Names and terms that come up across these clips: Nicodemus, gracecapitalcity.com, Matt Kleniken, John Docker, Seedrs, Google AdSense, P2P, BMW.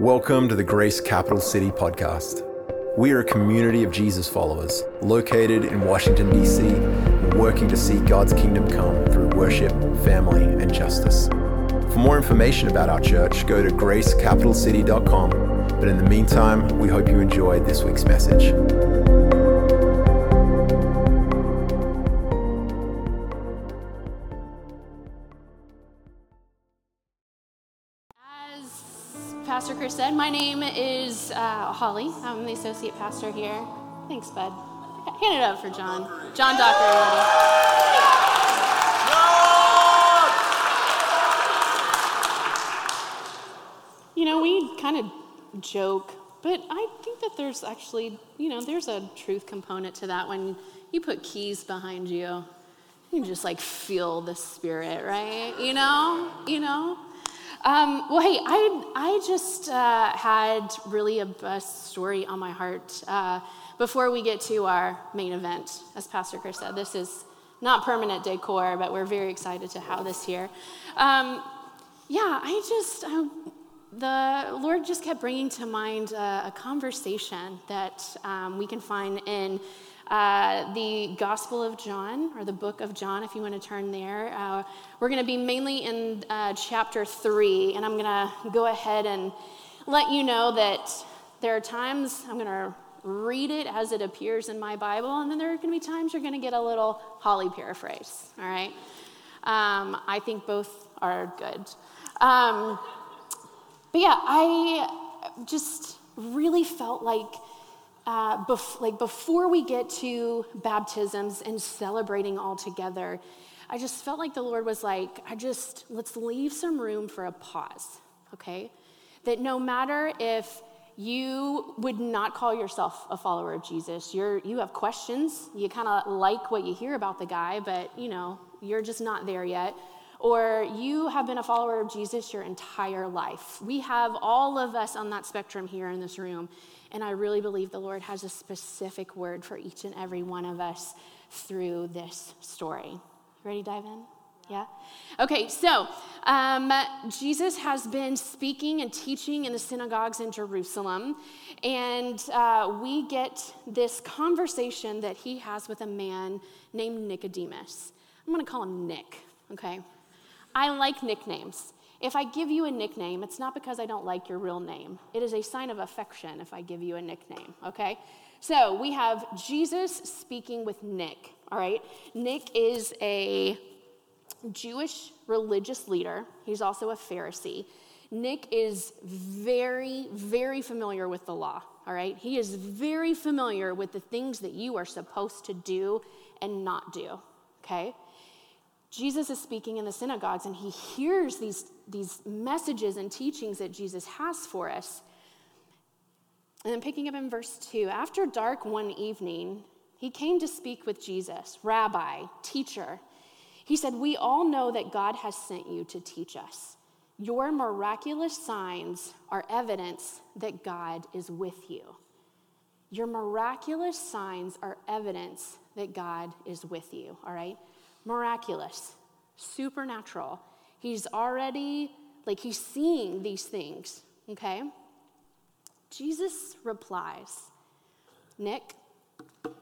Welcome to the Grace Capital City podcast. We are a community of Jesus followers located in Washington, D.C., working to see God's kingdom come through worship, family, and justice. For more information about our church, go to gracecapitalcity.com. But in the meantime, we hope you enjoyed this week's message. Pastor Chris said, my name is Holly. I'm the associate pastor here. Thanks, bud. Hand it up for John. John Docker. Everybody. You know, we kind of joke, but I think that there's actually, there's a truth component to that. When you put keys behind you, you just like feel the Spirit, right? You know? Hey, I just had really a story on my heart before we get to our main event. As Pastor Chris said, this is not permanent decor, but we're very excited to have this here. The Lord just kept bringing to mind a conversation that we can find in the Gospel of John, or the book of John, if you want to turn there. We're going to be mainly in chapter 3, and I'm going to go ahead and let you know that there are times I'm going to read it as it appears in my Bible, and then there are going to be times you're going to get a little Holly paraphrase, all right? I think both are good. I just really felt like before we get to baptisms and celebrating all together, I just felt like the Lord was like, let's leave some room for a pause, okay? That no matter if you would not call yourself a follower of Jesus, you have questions, you kind of like what you hear about the guy, but you're just not there yet, or you have been a follower of Jesus your entire life. We have all of us on that spectrum here in this room, and I really believe the Lord has a specific word for each and every one of us through this story. Ready to dive in? Yeah? Okay, so Jesus has been speaking and teaching in the synagogues in Jerusalem, and we get this conversation that he has with a man named Nicodemus. I'm going to call him Nick, okay? I like nicknames. If I give you a nickname, it's not because I don't like your real name. It is a sign of affection if I give you a nickname, okay? So we have Jesus speaking with Nick, all right? Nick is a Jewish religious leader. He's also a Pharisee. Nick is very, very familiar with the law, all right? He is very familiar with the things that you are supposed to do and not do, okay? Jesus is speaking in the synagogues, and he hears these messages and teachings that Jesus has for us. And then picking up in verse 2, after dark one evening, he came to speak with Jesus, Rabbi, teacher. He said, we all know that God has sent you to teach us. Your miraculous signs are evidence that God is with you. Your miraculous signs are evidence that God is with you, all right? Miraculous, supernatural. He's already, he's seeing these things, okay? Jesus replies, Nick, let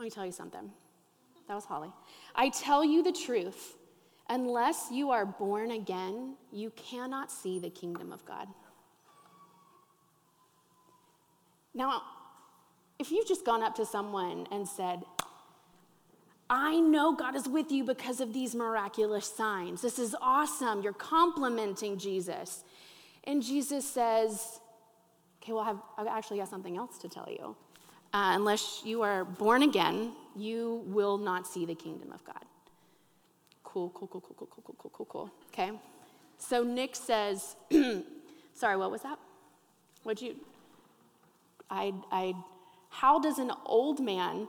me tell you something. That was Holly. I tell you the truth. Unless you are born again, you cannot see the kingdom of God. Now, if you've just gone up to someone and said, I know God is with you because of these miraculous signs. This is awesome. You're complimenting Jesus. And Jesus says, okay, well, I actually have something else to tell you. Unless you are born again, you will not see the kingdom of God. Cool. Okay. So Nick says, sorry, what was that? How does an old man...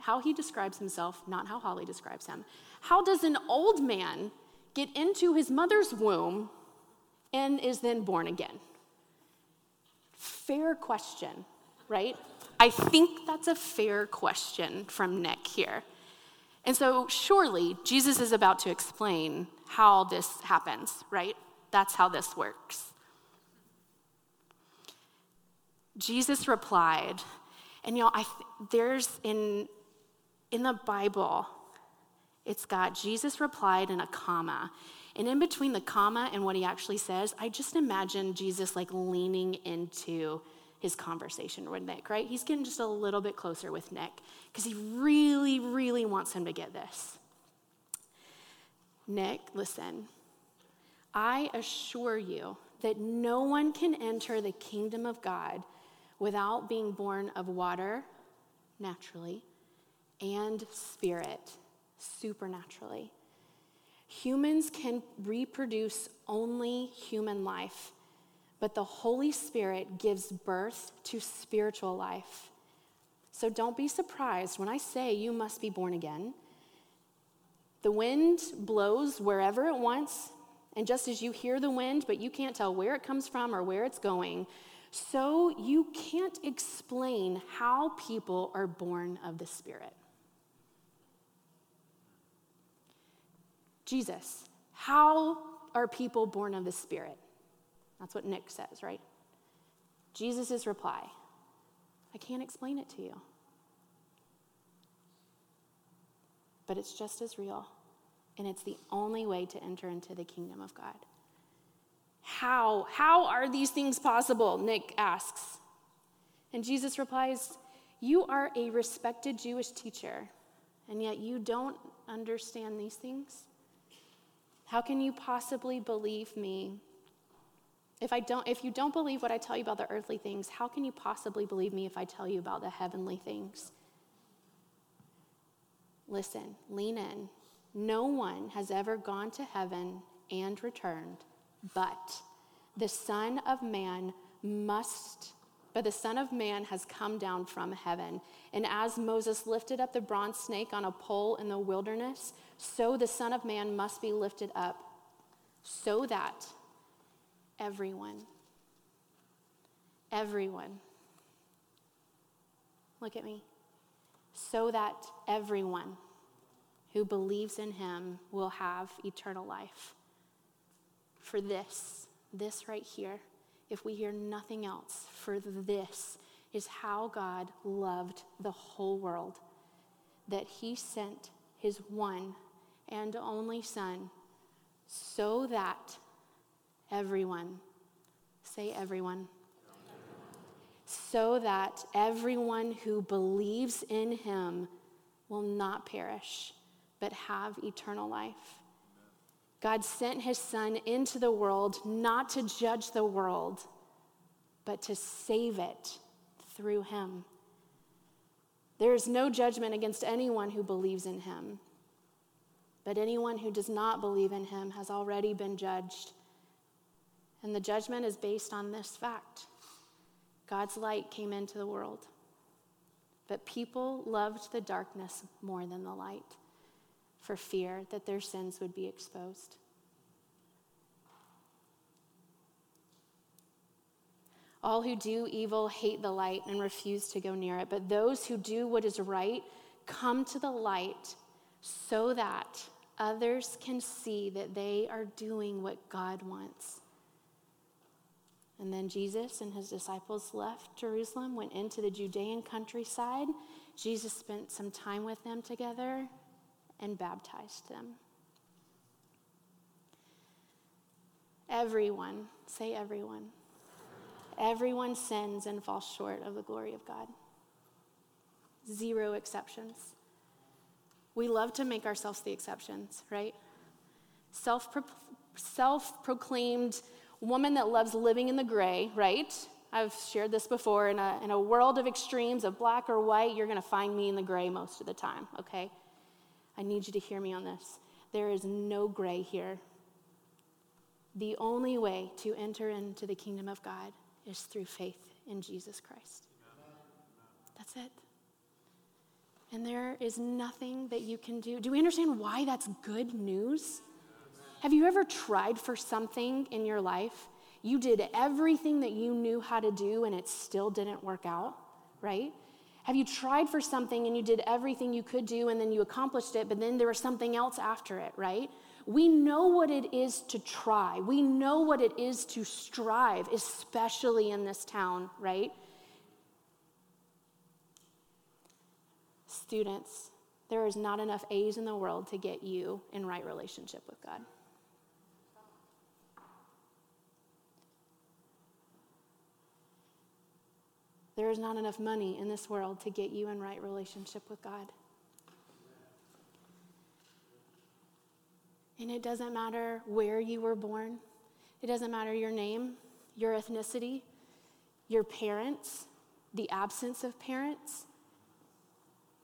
how he describes himself, not how Holly describes him. How does an old man get into his mother's womb and is then born again? Fair question, right? I think that's a fair question from Nick here. And so surely Jesus is about to explain how this happens, right? That's how this works. Jesus replied, and y'all, there's in the Bible, it's got Jesus replied in a comma. And in between the comma and what he actually says, I just imagine Jesus like leaning into his conversation with Nick, right? He's getting just a little bit closer with Nick because he really, really wants him to get this. Nick, listen, I assure you that no one can enter the kingdom of God without being born of water, naturally, and spirit, supernaturally. Humans can reproduce only human life, but the Holy Spirit gives birth to spiritual life. So don't be surprised when I say you must be born again. The wind blows wherever it wants, and just as you hear the wind, but you can't tell where it comes from or where it's going, so you can't explain how people are born of the Spirit. Jesus, how are people born of the Spirit? That's what Nick says, right? Jesus' reply, I can't explain it to you. But it's just as real, and it's the only way to enter into the kingdom of God. How are these things possible? Nick asks. And Jesus replies, you are a respected Jewish teacher, and yet you don't understand these things. How can you possibly believe me? If you don't believe what I tell you about the earthly things, how can you possibly believe me if I tell you about the heavenly things? Listen, lean in. No one has ever gone to heaven and returned, but the Son of Man has come down from heaven. And as Moses lifted up the bronze snake on a pole in the wilderness, so the Son of Man must be lifted up, so that everyone, look at me, so that everyone who believes in him will have eternal life. For this right here, if we hear nothing else, for this is how God loved the whole world, that he sent his one and only Son, so that everyone, say everyone, so that everyone who believes in him will not perish, but have eternal life. God sent his Son into the world, not to judge the world, but to save it through him. There is no judgment against anyone who believes in him, but anyone who does not believe in him has already been judged. And the judgment is based on this fact: God's light came into the world, but people loved the darkness more than the light, for fear that their sins would be exposed. All who do evil hate the light and refuse to go near it, but those who do what is right come to the light, so that others can see that they are doing what God wants. And then Jesus and his disciples left Jerusalem, went into the Judean countryside. Jesus spent some time with them together and baptized them. Everyone, say everyone. Everyone sins and falls short of the glory of God. Zero exceptions. We love to make ourselves the exceptions, right? Self-proclaimed woman that loves living in the gray, right? I've shared this before. In a world of extremes of black or white, you're going to find me in the gray most of the time, okay? I need you to hear me on this. There is no gray here. The only way to enter into the kingdom of God is through faith in Jesus Christ. That's it. And there is nothing that you can do. Do we understand why that's good news? Have you ever tried for something in your life? You did everything that you knew how to do and it still didn't work out, right? Have you tried for something and you did everything you could do and then you accomplished it, but then there was something else after it, right? We know what it is to try. We know what it is to strive, especially in this town, right? Students, there is not enough A's in the world to get you in right relationship with God. There is not enough money in this world to get you in right relationship with God. And it doesn't matter where you were born. It doesn't matter your name, your ethnicity, your parents, the absence of parents,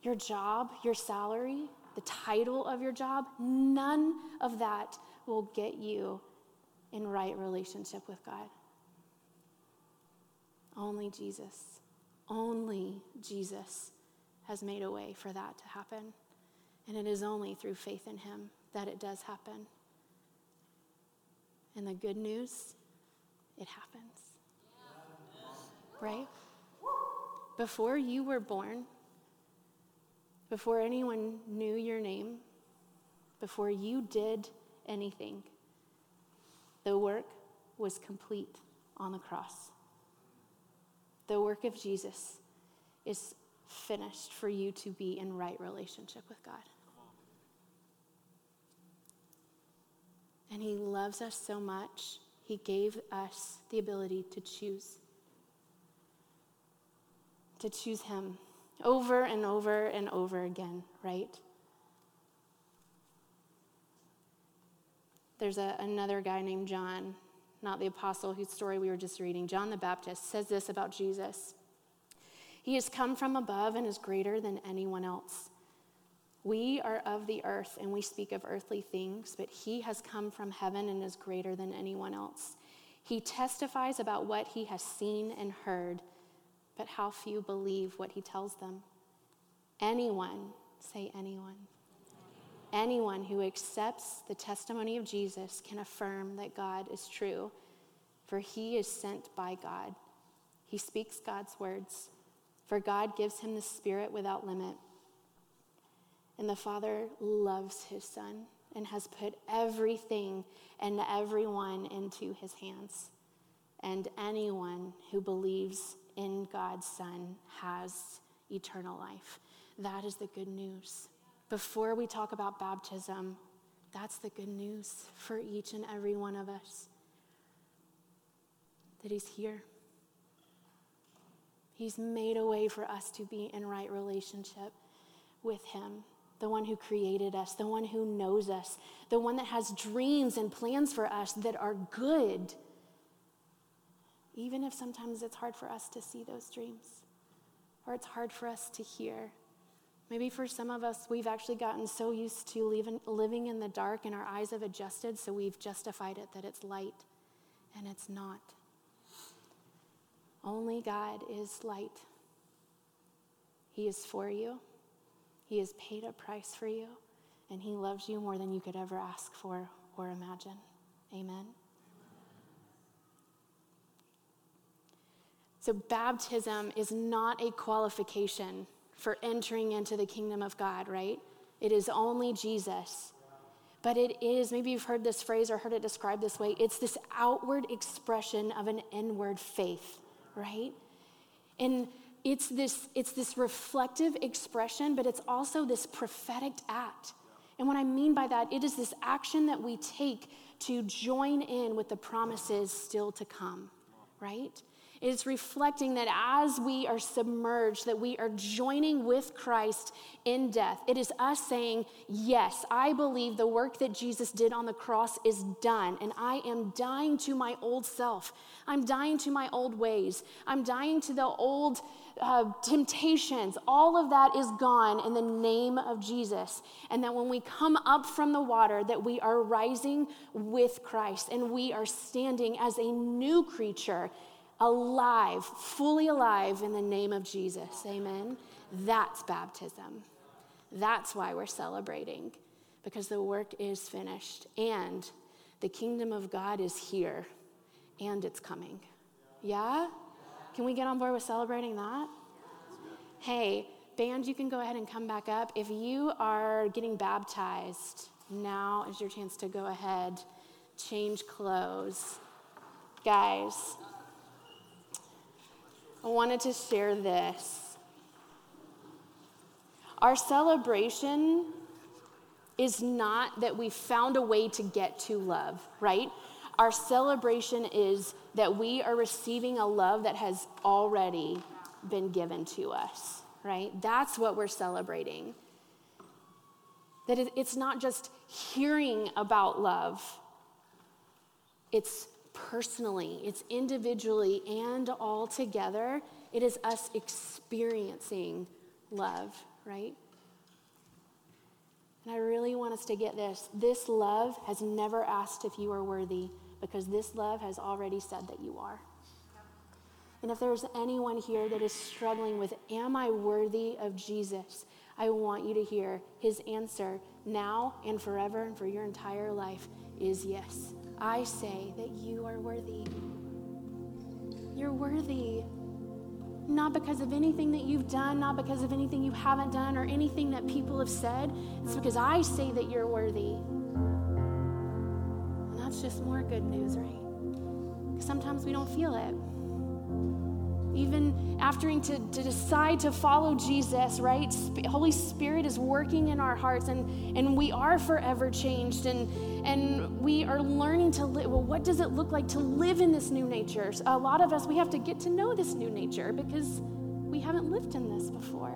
your job, your salary, the title of your job. None of that will get you in right relationship with God. Only Jesus, has made a way for that to happen. And it is only through faith in him that it does happen. And the good news, it happens. Right? Before you were born, before anyone knew your name, before you did anything, the work was complete on the cross. The work of Jesus is finished for you to be in right relationship with God. And he loves us so much, he gave us the ability to choose him over and over and over again, right? There's another guy named John, not the apostle whose story we were just reading. John the Baptist says this about Jesus. He has come from above and is greater than anyone else. We are of the earth and we speak of earthly things, but he has come from heaven and is greater than anyone else. He testifies about what he has seen and heard, but how few believe what he tells them. Anyone, say anyone. Anyone who accepts the testimony of Jesus can affirm that God is true, for he is sent by God. He speaks God's words, for God gives him the Spirit without limit. And the Father loves his Son and has put everything and everyone into his hands. And anyone who believes in God's Son has eternal life. That is the good news. Before we talk about baptism, that's the good news for each and every one of us, that he's here. He's made a way for us to be in right relationship with him, the one who created us, the one who knows us, the one that has dreams and plans for us that are good, even if sometimes it's hard for us to see those dreams, or it's hard for us to hear. Maybe for some of us, we've actually gotten so used to living in the dark and our eyes have adjusted, so we've justified it that it's light, and it's not. Only God is light. He is for you. He has paid a price for you, and he loves you more than you could ever ask for or imagine. Amen? So baptism is not a qualification for entering into the kingdom of God, right? It is only Jesus. But it is, maybe you've heard this phrase or heard it described this way, it's this outward expression of an inward faith, right? And it's this reflective expression, but it's also this prophetic act. And what I mean by that, it is this action that we take to join in with the promises still to come, right? It's reflecting that as we are submerged, that we are joining with Christ in death. It is us saying, yes, I believe the work that Jesus did on the cross is done, and I am dying to my old self. I'm dying to my old ways. I'm dying to the old temptations. All of that is gone in the name of Jesus. And that when we come up from the water, that we are rising with Christ, and we are standing as a new creature, alive, fully alive in the name of Jesus. Amen. That's baptism. That's why we're celebrating, because the work is finished and the kingdom of God is here and it's coming. Yeah? Can we get on board with celebrating that? Hey, band, you can go ahead and come back up. If you are getting baptized, now is your chance to go ahead, change clothes. Guys, I wanted to share this. Our celebration is not that we found a way to get to love, right? Our celebration is that we are receiving a love that has already been given to us, right? That's what we're celebrating. That it's not just hearing about love. It's personally, it's individually, and all together. It is us experiencing love, right? And I really want us to get this. This love has never asked if you are worthy, because this love has already said that you are. And if there's anyone here that is struggling with, am I worthy of Jesus? I want you to hear his answer now and forever and for your entire life is yes. I say that you are worthy. You're worthy. Not because of anything that you've done, not because of anything you haven't done or anything that people have said. It's because I say that you're worthy. And that's just more good news, right? Because sometimes we don't feel it. Even after to decide to follow Jesus, right? Holy Spirit is working in our hearts, and we are forever changed, and we are learning to live. Well, what does it look like to live in this new nature? So a lot of us, we have to get to know this new nature because we haven't lived in this before.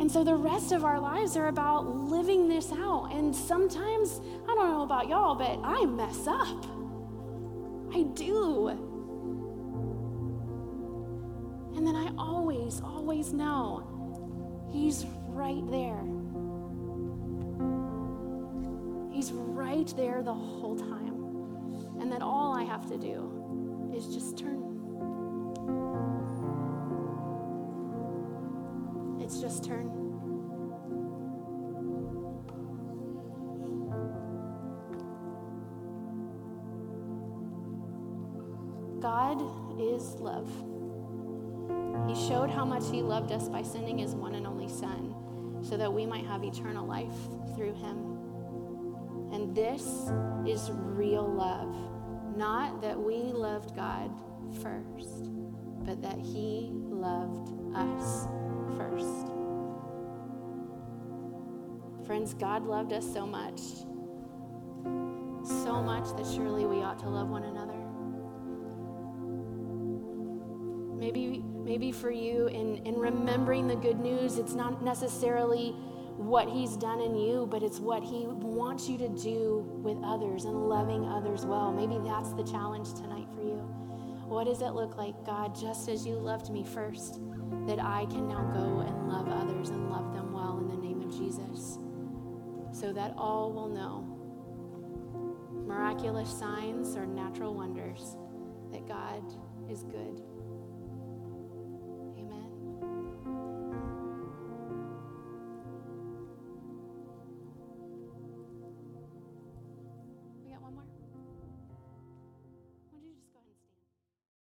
And so the rest of our lives are about living this out. And sometimes, I don't know about y'all, but I mess up. I do. And then I always know he's right there. He's right there the whole time. And that all I have to do is just turn. It's just turn. God is love. He showed how much he loved us by sending his one and only son so that we might have eternal life through him. And this is real love. Not that we loved God first, but that he loved us first. Friends, God loved us so much that surely we ought to love one another. Maybe for you, in remembering the good news, it's not necessarily what he's done in you, but it's what he wants you to do with others and loving others well. Maybe that's the challenge tonight for you. What does it look like, God, just as you loved me first, that I can now go and love others and love them well in the name of Jesus, so that all will know miraculous signs or natural wonders that God is good.